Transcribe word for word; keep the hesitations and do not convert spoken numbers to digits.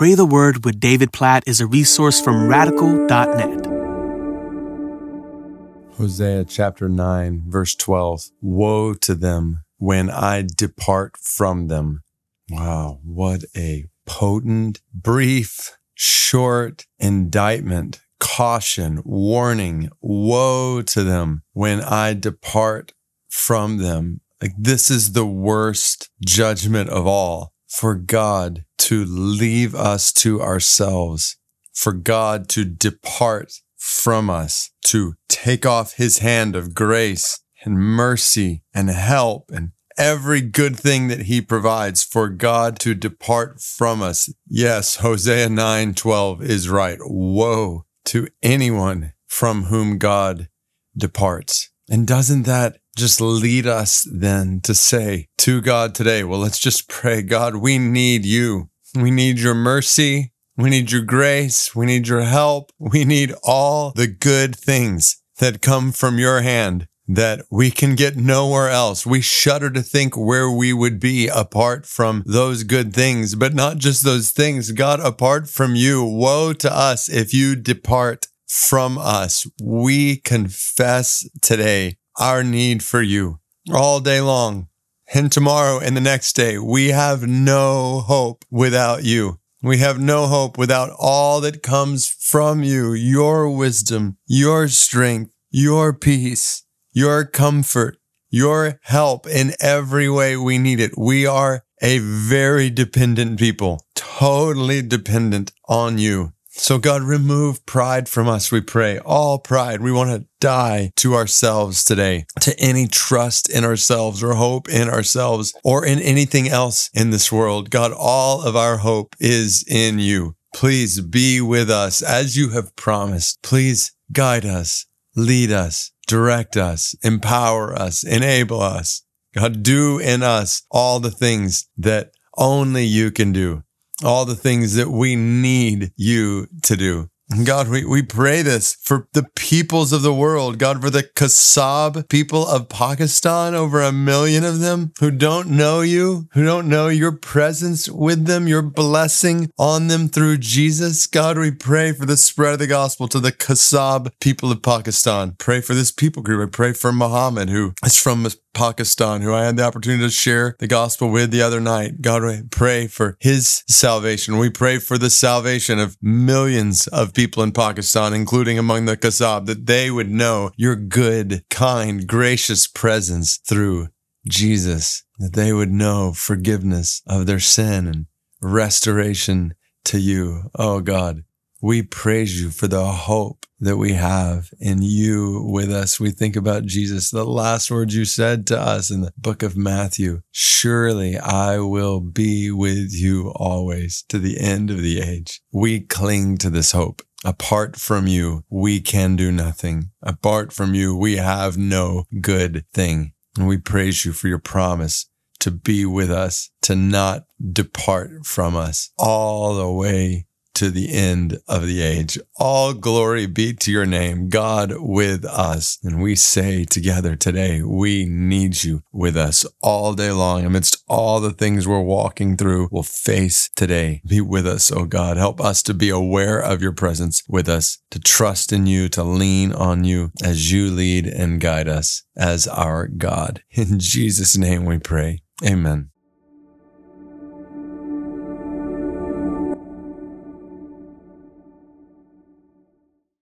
Pray the Word with David Platt is a resource from Radical dot net. Hosea chapter nine, verse twelve. Woe to them when I depart from them. Wow, what a potent, brief, short indictment, caution, warning. Woe to them when I depart from them. Like, this is the worst judgment of all, for God to leave us to ourselves, for God to depart from us, to take off his hand of grace and mercy and help and every good thing that he provides, for God to depart from us. Yes, Hosea nine twelve is right. Woe to anyone from whom God departs. And doesn't that just lead us then to say to God today, well, let's just pray, God, we need you. We need your mercy. We need your grace. We need your help. We need all the good things that come from your hand that we can get nowhere else. We shudder to think where we would be apart from those good things, but not just those things. God, apart from you, woe to us if you depart from us. We confess today our need for you all day long, and tomorrow and the next day. We have no hope without you. We have no hope without all that comes from you, your wisdom, your strength, your peace, your comfort, your help in every way we need it. We are a very dependent people, totally dependent on you. So God, remove pride from us, we pray. All pride. We want to die to ourselves today, to any trust in ourselves or hope in ourselves or in anything else in this world. God, all of our hope is in you. Please be with us as you have promised. Please guide us, lead us, direct us, empower us, enable us. God, do in us all the things that only you can do, all the things that we need you to do. God, we, we pray this for the peoples of the world. God, for the Kasab people of Pakistan, over a million of them who don't know you, who don't know your presence with them, your blessing on them through Jesus. God, we pray for the spread of the gospel to the Kasab people of Pakistan. Pray for this people group. I pray for Muhammad, who is from Pakistan, who I had the opportunity to share the gospel with the other night. God, we pray for his salvation. We pray for the salvation of millions of people in Pakistan, including among the Kasab, that they would know your good, kind, gracious presence through Jesus, that they would know forgiveness of their sin and restoration to you. Oh God, we praise you for the hope that we have in you with us. We think about Jesus, the last words you said to us in the book of Matthew. Surely I will be with you always, to the end of the age. We cling to this hope. Apart from you, we can do nothing. Apart from you, we have no good thing. And we praise you for your promise to be with us, to not depart from us all the way to the end of the age. All glory be to your name, God with us. And we say together today, we need you with us all day long. Amidst all the things we're walking through, we'll face today. Be with us, oh God. Help us to be aware of your presence with us, to trust in you, to lean on you as you lead and guide us as our God. In Jesus' name we pray. Amen.